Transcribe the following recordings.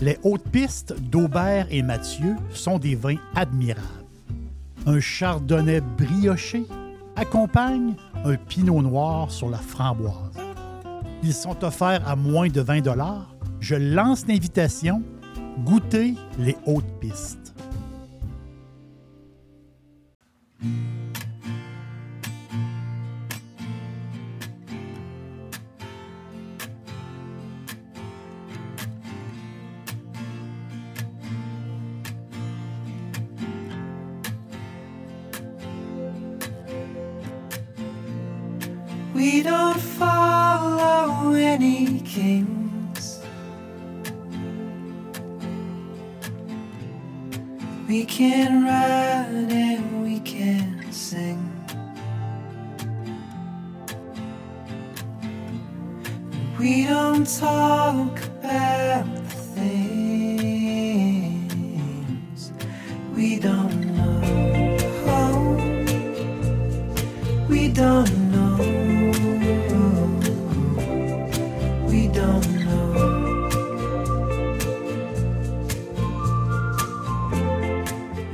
Les hautes pistes d'Aubert et Mathieu sont des vins admirables. Un chardonnay brioché accompagne un pinot noir sur la framboise. Ils sont offerts à moins de 20 $. Je lance l'invitation. Goûtez les hautes pistes. We don't follow any kings. We can ride and we can sing. We don't talk about the things we don't know. We don't know.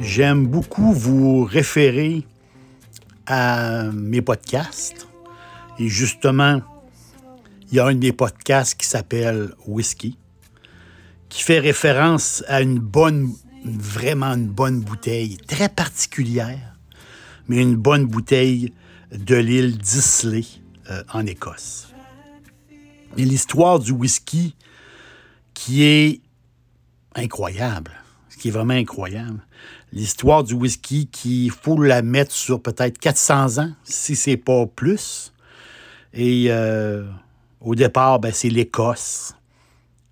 J'aime beaucoup vous référer à mes podcasts. Et justement, il y a un des podcasts qui s'appelle « Whisky », qui fait référence à une bonne bouteille, très particulière, mais une bonne bouteille de l'île d'Islay, en Écosse. Et l'histoire du whisky qui est incroyable, qui est vraiment incroyable. L'histoire du whisky qu'il faut la mettre sur peut-être 400 ans, si c'est pas plus. Et au départ, ben, c'est l'Écosse,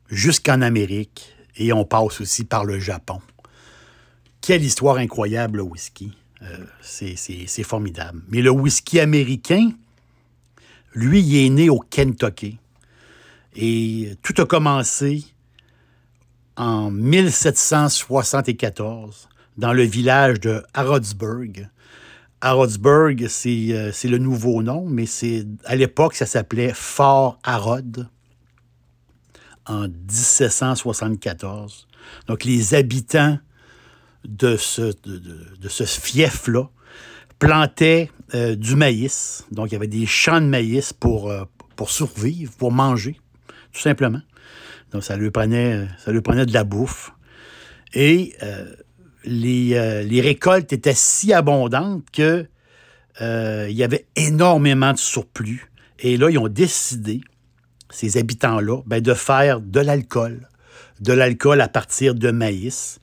jusqu'en Amérique, et on passe aussi par le Japon. Quelle histoire incroyable, le whisky. C'est formidable. Mais le whisky américain, lui, il est né au Kentucky. Et tout a commencé en 1774, dans le village de Harrodsburg. Harrodsburg, c'est le nouveau nom, mais à l'époque, ça s'appelait Fort Harrod, en 1774. Donc, les habitants de ce fief-là plantaient du maïs. Donc, il y avait des champs de maïs pour survivre, pour manger, tout simplement. Donc, ça lui prenait de la bouffe. Et les récoltes étaient si abondantes qu'il y avait énormément de surplus. Et là, ils ont décidé, ces habitants-là, ben, de faire de l'alcool. De l'alcool à partir de maïs,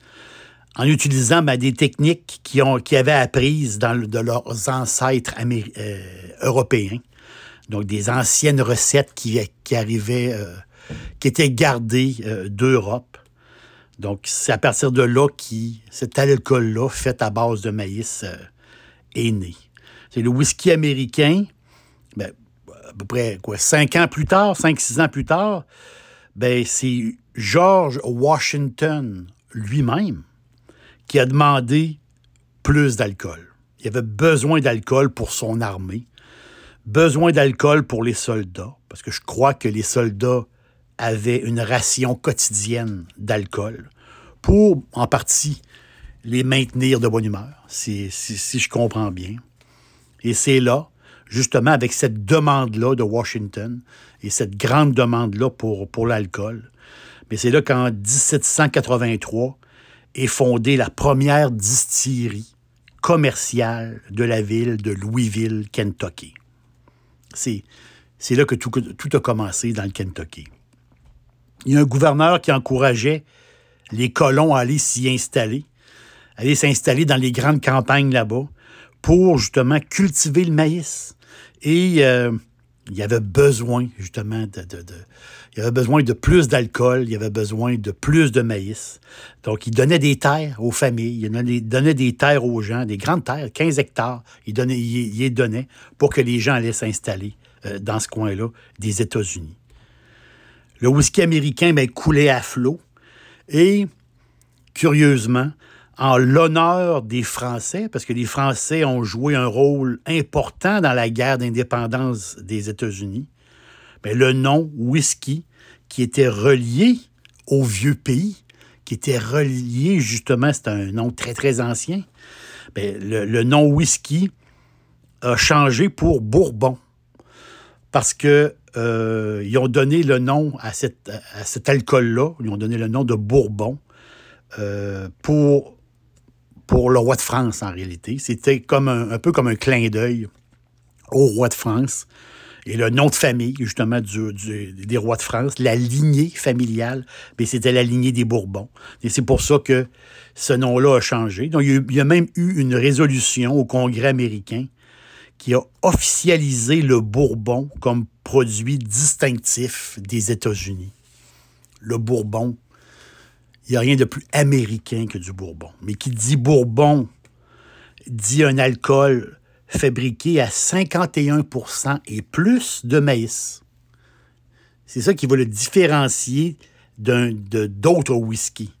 en utilisant ben, des techniques qu'ils avaient apprises de leurs ancêtres européens. Donc, des anciennes recettes qui arrivaient... qui était gardé d'Europe. Donc, c'est à partir de là cet alcool-là, fait à base de maïs, est né. C'est le whisky américain, ben, à peu près 5-6 ans plus tard, ben, c'est George Washington lui-même qui a demandé plus d'alcool. Il avait besoin d'alcool pour son armée, besoin d'alcool pour les soldats, parce que je crois que les soldats avaient une ration quotidienne d'alcool pour, en partie, les maintenir de bonne humeur, si je comprends bien. Et c'est là, justement, avec cette demande-là de Washington et cette grande demande-là pour l'alcool, mais c'est là qu'en 1783 est fondée la première distillerie commerciale de la ville de Louisville, Kentucky. C'est là que tout a commencé dans le Kentucky. Il y a un gouverneur qui encourageait les colons à aller s'installer dans les grandes campagnes là-bas pour, justement, cultiver le maïs. Et il y avait besoin, justement, de plus d'alcool, il y avait besoin de plus de maïs. Donc, il donnait des terres aux familles, il donnait des terres aux gens, des grandes terres, 15 hectares, il donnait pour que les gens allaient s'installer dans ce coin-là des États-Unis. Le whisky américain ben, coulait à flot. Et, curieusement, en l'honneur des Français, parce que les Français ont joué un rôle important dans la guerre d'indépendance des États-Unis, ben, le nom whisky, qui était relié au vieux pays, qui était relié, justement, c'est un nom très, très ancien. Bien, le nom whisky a changé pour Bourbon, parce que ils ont donné le nom à cet alcool-là, ils ont donné le nom de Bourbon pour le roi de France, en réalité. C'était comme un peu comme un clin d'œil au roi de France. Et le nom de famille, justement, des rois de France, la lignée familiale, bien, c'était la lignée des Bourbons. Et c'est pour ça que ce nom-là a changé. Donc, il y a même eu une résolution au Congrès américain qui a officialisé le Bourbon comme produit distinctif des États-Unis. Le Bourbon, il n'y a rien de plus américain que du Bourbon. Mais qui dit Bourbon, dit un alcool fabriqué à 51 % et plus de maïs. C'est ça qui va le différencier d'autres whisky.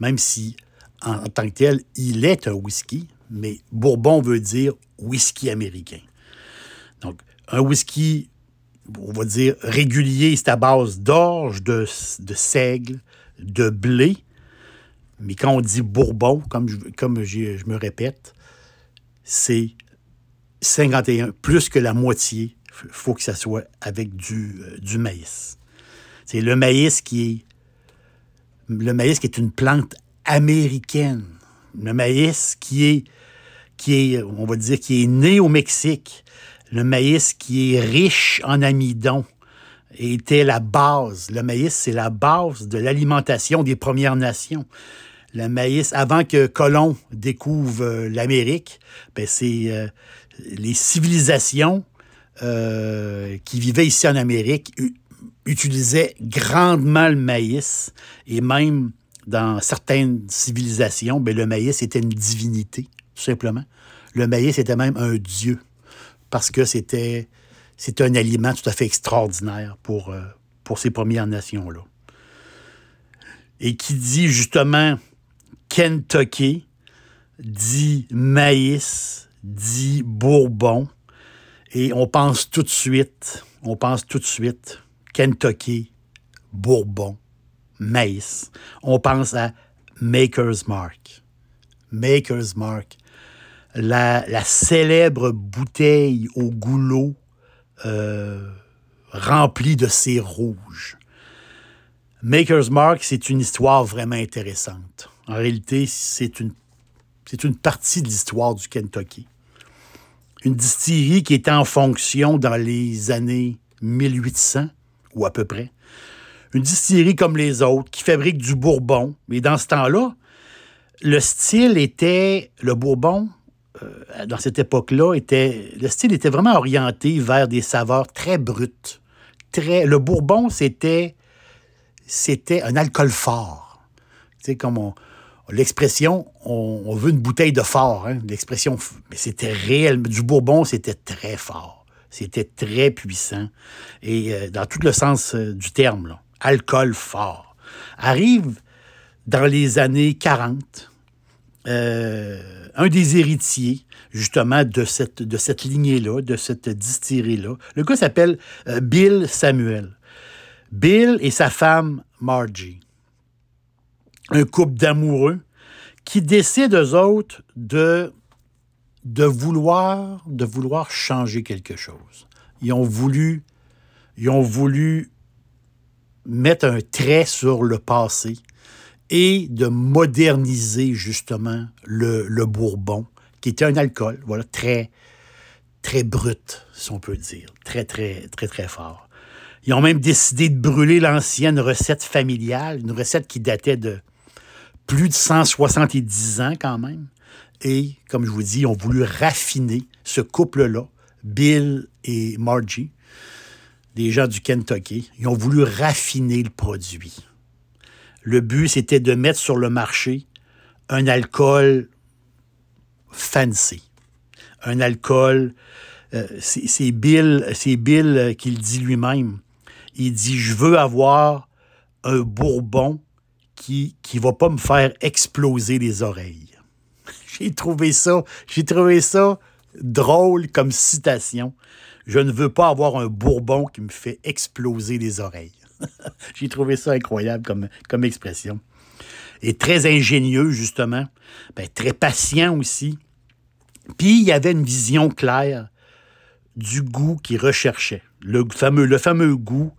Même si, en tant que tel, il est un whisky, mais Bourbon veut dire whisky américain. Donc, un whisky, on va dire, régulier, c'est à base d'orge, de seigle, de blé. Mais quand on dit Bourbon, comme je me répète, c'est 51, plus que la moitié, il faut que ça soit avec du maïs. C'est le maïs qui est une plante américaine. Le maïs qui est, on va dire, qui est né au Mexique. Le maïs qui est riche en amidon était la base. Le maïs, c'est la base de l'alimentation des Premières Nations. Le maïs, avant que Colomb découvre l'Amérique, bien, c'est les civilisations qui vivaient ici en Amérique utilisaient grandement le maïs. Et même dans certaines civilisations, bien, le maïs était une divinité, tout simplement. Le maïs était même un dieu, parce que c'était un aliment tout à fait extraordinaire pour ces Premières Nations-là. Et qui dit justement Kentucky, dit maïs, dit Bourbon, et on pense tout de suite, Kentucky, Bourbon, maïs. On pense à Maker's Mark, la célèbre bouteille au goulot remplie de cire rouge. Maker's Mark, c'est une histoire vraiment intéressante. En réalité, c'est une partie de l'histoire du Kentucky. Une distillerie qui était en fonction dans les années 1800, ou à peu près. Une distillerie comme les autres, qui fabrique du bourbon. Mais dans ce temps-là, le style était... Le bourbon, dans cette époque-là, le style était vraiment orienté vers des saveurs très brutes. Le bourbon, c'était un alcool fort. Tu sais, comme l'expression, on veut une bouteille de fort, hein? L'expression, mais c'était réel. Du bourbon, c'était très fort. C'était très puissant. Et dans tout le sens du terme, là, alcool fort. Arrive dans les années 40, un des héritiers, justement, de cette lignée-là, de cette distillerie-là. Le gars s'appelle Bill Samuel. Bill et sa femme Margie, un couple d'amoureux qui décident, eux autres, de vouloir changer quelque chose. Ils ont voulu mettre un trait sur le passé et de moderniser, justement, le bourbon, qui était un alcool, voilà, très, très brut, si on peut dire, très, très, très, très fort. Ils ont même décidé de brûler l'ancienne recette familiale, une recette qui datait de plus de 170 ans quand même. Et, comme je vous dis, ils ont voulu raffiner ce couple-là, Bill et Margie, des gens du Kentucky. Ils ont voulu raffiner le produit. Le but, c'était de mettre sur le marché un alcool fancy, un alcool... C'est Bill qui le dit lui-même. Il dit « Je veux avoir un bourbon qui ne va pas me faire exploser les oreilles. » J'ai trouvé ça drôle comme citation. « Je ne veux pas avoir un bourbon qui me fait exploser les oreilles. » J'ai trouvé ça incroyable comme expression. Et très ingénieux, justement. Ben, très patient aussi. Puis, il y avait une vision claire du goût qu'il recherchait. Le fameux goût,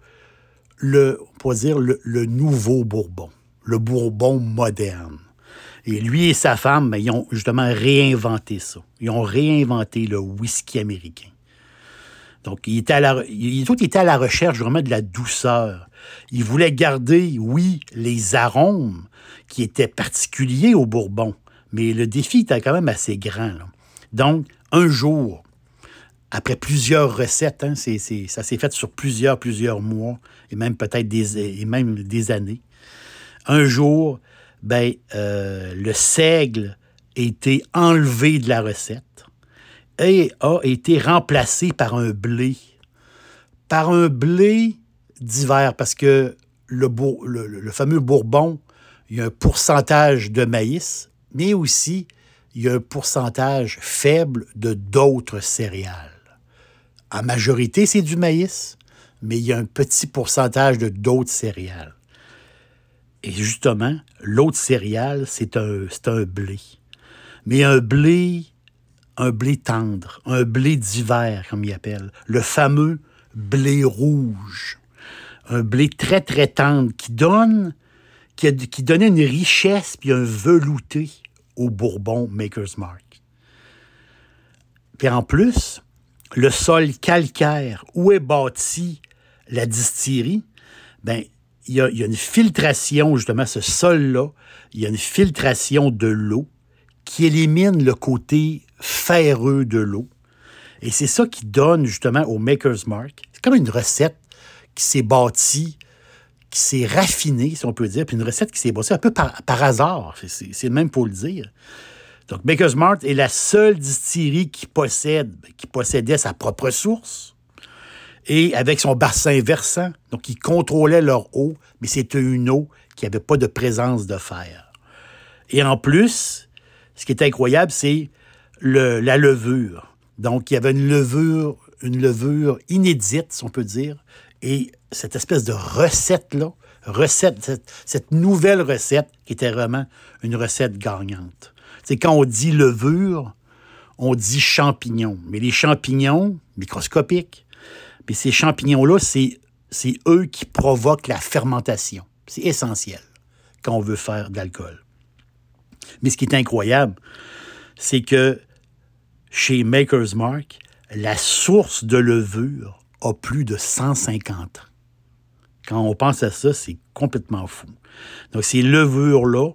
on peut dire le nouveau Bourbon, le Bourbon moderne. Et lui et sa femme, ben, ils ont justement réinventé ça. Ils ont réinventé le whisky américain. Donc, ils étaient à la recherche vraiment de la douceur. Ils voulaient garder, oui, les arômes qui étaient particuliers au Bourbon, mais le défi était quand même assez grand. Là. Donc, un jour, après plusieurs recettes, hein, ça s'est fait sur plusieurs mois et même peut-être des années, un jour, le seigle a été enlevé de la recette et a été remplacé par un blé d'hiver, parce que le fameux Bourbon, il y a un pourcentage de maïs, mais aussi il y a un pourcentage faible de d'autres céréales. En majorité, c'est du maïs, mais il y a un petit pourcentage de d'autres céréales. Et justement, l'autre céréale, c'est un blé. Mais un blé tendre, un blé d'hiver, comme il appelle, le fameux blé rouge. Un blé très, très tendre qui donnait une richesse puis un velouté au Bourbon Maker's Mark. Puis en plus, le sol calcaire où est bâtie la distillerie, il y a une filtration, justement, ce sol-là, il y a une filtration de l'eau qui élimine le côté ferreux de l'eau. Et c'est ça qui donne, justement, au Maker's Mark. C'est comme une recette qui s'est bâtie, qui s'est raffinée, si on peut dire, puis une recette qui s'est bâtie un peu par hasard, c'est le même pour le dire. Donc, Maker's Mark est la seule distillerie qui possédait sa propre source, et avec son bassin versant, donc ils contrôlaient leur eau, mais c'était une eau qui n'avait pas de présence de fer. Et en plus, ce qui est incroyable, c'est la levure. Donc, il y avait une levure inédite, si on peut dire, et cette espèce de recette, cette nouvelle recette qui était vraiment une recette gagnante. C'est quand on dit levure, on dit champignons, mais les champignons microscopiques, mais ces champignons-là, c'est eux qui provoquent la fermentation. C'est essentiel quand on veut faire de l'alcool. Mais ce qui est incroyable, c'est que chez Maker's Mark, la source de levure a plus de 150 ans. Quand on pense à ça, c'est complètement fou. Donc, ces levures-là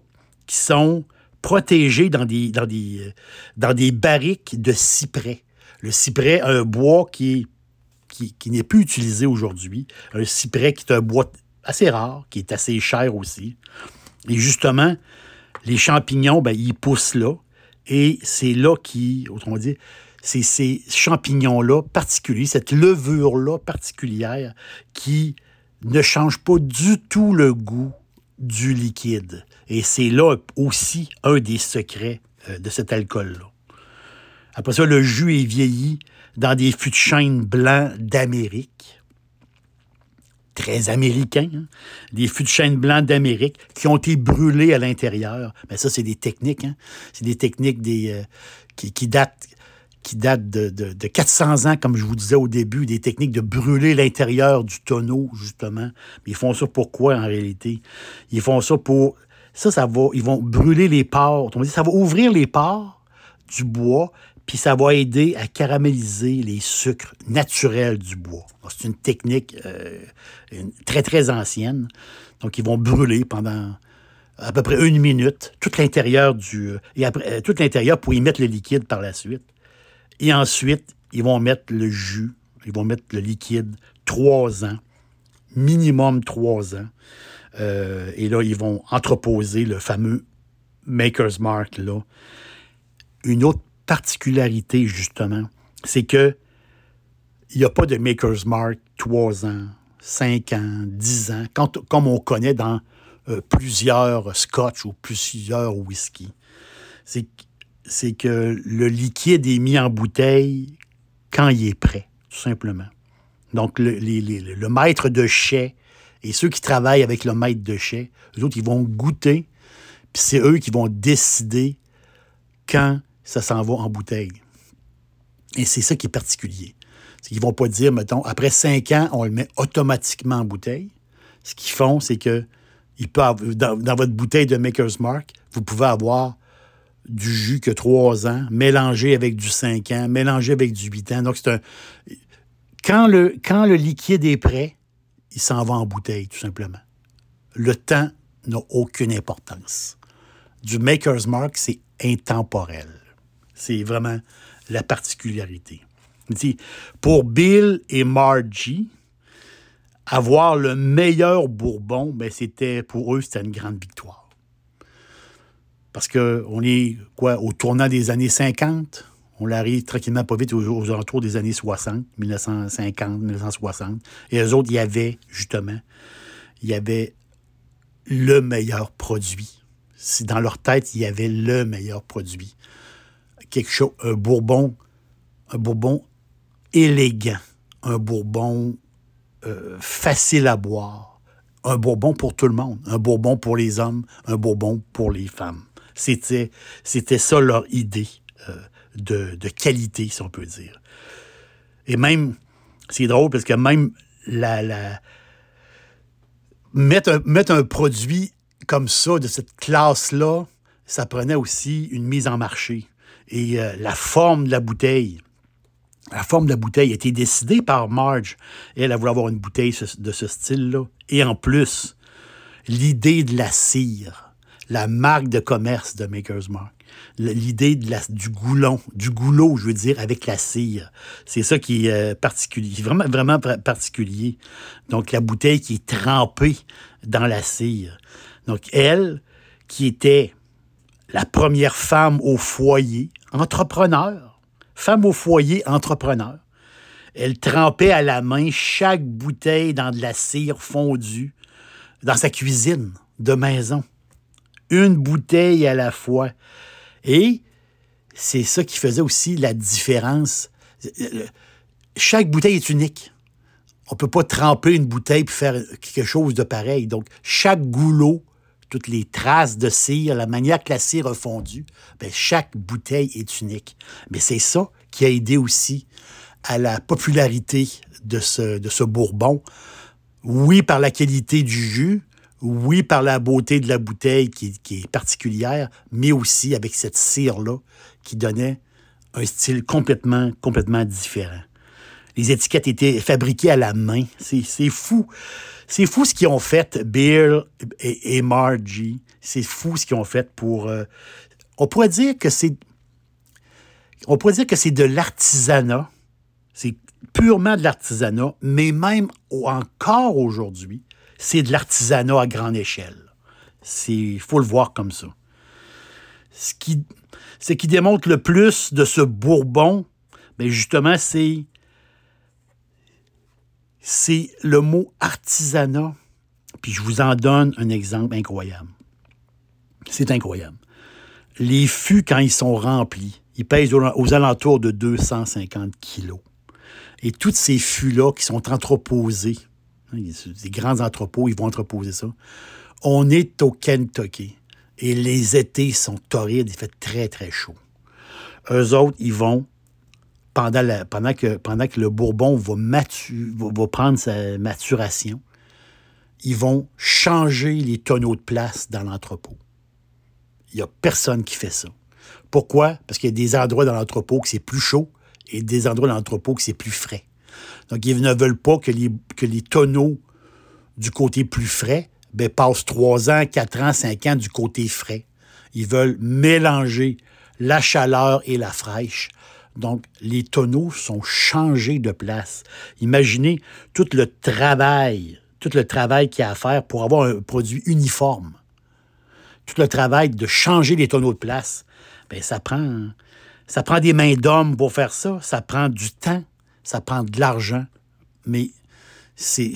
qui sont protégées dans des barriques de cyprès. Le cyprès, un bois qui n'est plus utilisé aujourd'hui. Un cyprès qui est un bois assez rare, qui est assez cher aussi. Et justement, les champignons, ils poussent là. Et c'est là autrement dit, c'est ces champignons-là particuliers, cette levure-là particulière qui ne change pas du tout le goût du liquide. Et c'est là aussi un des secrets de cet alcool-là. Après ça, le jus est vieilli dans des fûts de chêne blanc d'Amérique, très américains, hein? Des fûts de chêne blanc d'Amérique qui ont été brûlés à l'intérieur. Mais ça, c'est des techniques, hein? C'est des techniques qui datent de 400 ans, comme je vous disais au début, des techniques de brûler l'intérieur du tonneau, justement. Mais ils font ça pour quoi, en réalité? Ils font ça pour... Ils vont brûler les pores. On dit, ça va ouvrir les pores du bois, puis ça va aider à caraméliser les sucres naturels du bois. Alors, c'est une technique très, très ancienne. Donc, ils vont brûler pendant à peu près 1 minute tout l'intérieur tout l'intérieur pour y mettre le liquide par la suite. Et ensuite, ils vont mettre le jus, ils vont mettre le liquide 3 ans, minimum 3 ans. Et là, ils vont entreposer le fameux Maker's Mark, là. Une autre particularité, justement, c'est que il n'y a pas de Maker's Mark 3 ans, 5 ans, 10 ans, comme on connaît dans plusieurs scotch ou plusieurs whisky. C'est que le liquide est mis en bouteille quand il est prêt, tout simplement. Donc, le maître de chai Et ceux qui travaillent avec le maître de chai, eux autres, ils vont goûter, puis c'est eux qui vont décider quand ça s'en va en bouteille. Et c'est ça qui est particulier. C'est qu'ils ne vont pas dire, mettons, après 5 ans, on le met automatiquement en bouteille. Ce qu'ils font, c'est que dans votre bouteille de Maker's Mark, vous pouvez avoir du jus que 3 ans, mélangé avec du 5 ans, mélangé avec du 8 ans. Donc, c'est un... Quand le liquide est prêt, il s'en va en bouteille, tout simplement. Le temps n'a aucune importance. Du Maker's Mark, c'est intemporel. C'est vraiment la particularité. Pour Bill et Margie, avoir le meilleur bourbon, c'était une grande victoire. Parce qu'on est au tournant des années 50, on arrive tranquillement pas vite aux alentours des années 60, 1950, 1960. Et eux autres, il y avait le meilleur produit. Dans leur tête, il y avait le meilleur produit. Quelque chose, un bourbon élégant, un bourbon facile à boire, un bourbon pour tout le monde, un bourbon pour les hommes, un bourbon pour les femmes. C'était ça leur idée de qualité, si on peut dire. Et même, c'est drôle parce que même mettre un produit comme ça, de cette classe-là, ça prenait aussi une mise en marché. Et la forme de la bouteille a été décidée par Marge. Elle voulait avoir une bouteille de ce style-là. Et en plus, l'idée de la cire, la marque de commerce de Maker's Mark, l'idée du goulot, avec la cire. C'est ça qui est particulier, vraiment, vraiment particulier. Donc, la bouteille qui est trempée dans la cire. Donc, elle, qui était la première femme au foyer, entrepreneur. Femme au foyer, entrepreneur. Elle trempait à la main chaque bouteille dans de la cire fondue dans sa cuisine de maison. Une bouteille à la fois. Et c'est ça qui faisait aussi la différence. Chaque bouteille est unique. On ne peut pas tremper une bouteille pour faire quelque chose de pareil. Donc, chaque goulot, toutes les traces de cire, la manière que la cire a fondu, chaque bouteille est unique. Mais c'est ça qui a aidé aussi à la popularité de ce bourbon. Oui, par la qualité du jus, oui, par la beauté de la bouteille qui est particulière, mais aussi avec cette cire-là qui donnait un style complètement, complètement différent. Les étiquettes étaient fabriquées à la main. C'est fou. C'est fou ce qu'ils ont fait, Bill et Margie. C'est fou ce qu'ils ont fait pour... On pourrait dire que c'est de l'artisanat. C'est purement de l'artisanat, mais même encore aujourd'hui, c'est de l'artisanat à grande échelle. Il faut le voir comme ça. Ce qui démontre le plus de ce bourbon, justement, c'est le mot artisanat. Puis je vous en donne un exemple incroyable. C'est incroyable. Les fûts, quand ils sont remplis, ils pèsent aux alentours de 250 kilos. Et tous ces fûts-là qui sont entreposés, des grands entrepôts, ils vont entreposer ça. On est au Kentucky. Et les étés sont torrides, il fait très, très chaud. Eux autres, ils vont... Pendant que le bourbon va prendre sa maturation, ils vont changer les tonneaux de place dans l'entrepôt. Il n'y a personne qui fait ça. Pourquoi? Parce qu'il y a des endroits dans l'entrepôt que c'est plus chaud et des endroits dans l'entrepôt que c'est plus frais. Donc, ils ne veulent pas que les tonneaux du côté plus frais passent 3 ans, 4 ans, 5 ans du côté frais. Ils veulent mélanger la chaleur et la fraîche. Donc, les tonneaux sont changés de place. Imaginez tout le travail qu'il y a à faire pour avoir un produit uniforme. Tout le travail de changer les tonneaux de place. Ça prend des mains d'hommes pour faire ça. Ça prend du temps. Ça prend de l'argent. Mais c'est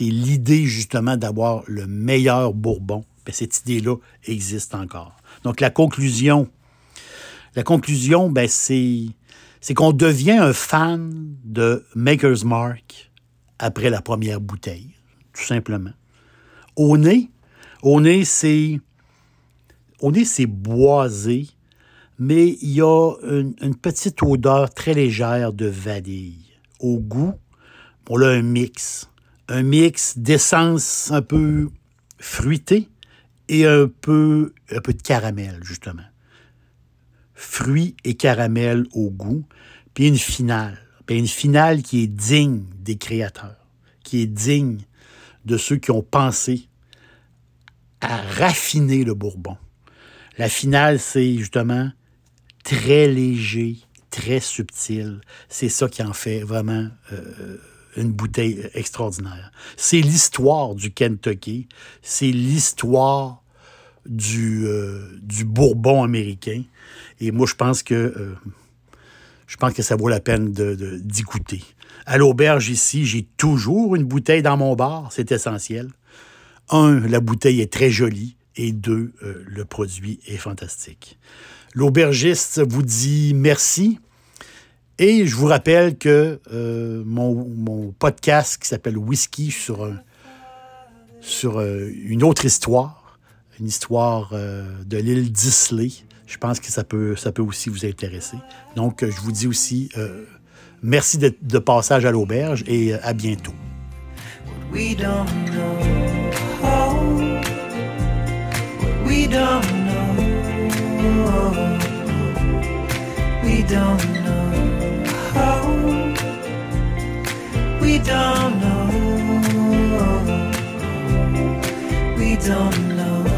l'idée, justement, d'avoir le meilleur bourbon. Cette idée-là existe encore. Donc, la conclusion, c'est qu'on devient un fan de Maker's Mark après la première bouteille. tout simplement. Au nez, c'est boisé, mais il y a une petite odeur très légère de vanille. Au goût, on a un mix d'essence un peu fruitée et un peu de caramel, justement. Fruits et caramel au goût, puis une finale. Puis une finale qui est digne des créateurs, qui est digne de ceux qui ont pensé à raffiner le bourbon. La finale, c'est justement très léger, très subtil. C'est ça qui en fait vraiment une bouteille extraordinaire. C'est l'histoire du Kentucky, c'est l'histoire du bourbon américain. Et moi, je pense que ça vaut la peine d'y goûter. À l'auberge, ici, j'ai toujours une bouteille dans mon bar. C'est essentiel. 1, la bouteille est très jolie. Et 2, le produit est fantastique. L'aubergiste vous dit merci. Et je vous rappelle que mon podcast qui s'appelle « Whisky » sur une autre histoire, une histoire de l'île d'Islay, je pense que ça peut aussi vous intéresser. Donc, je vous dis aussi merci de passage à l'auberge et à bientôt. We don't know how, we don't know, we don't know how, we don't know, we don't know.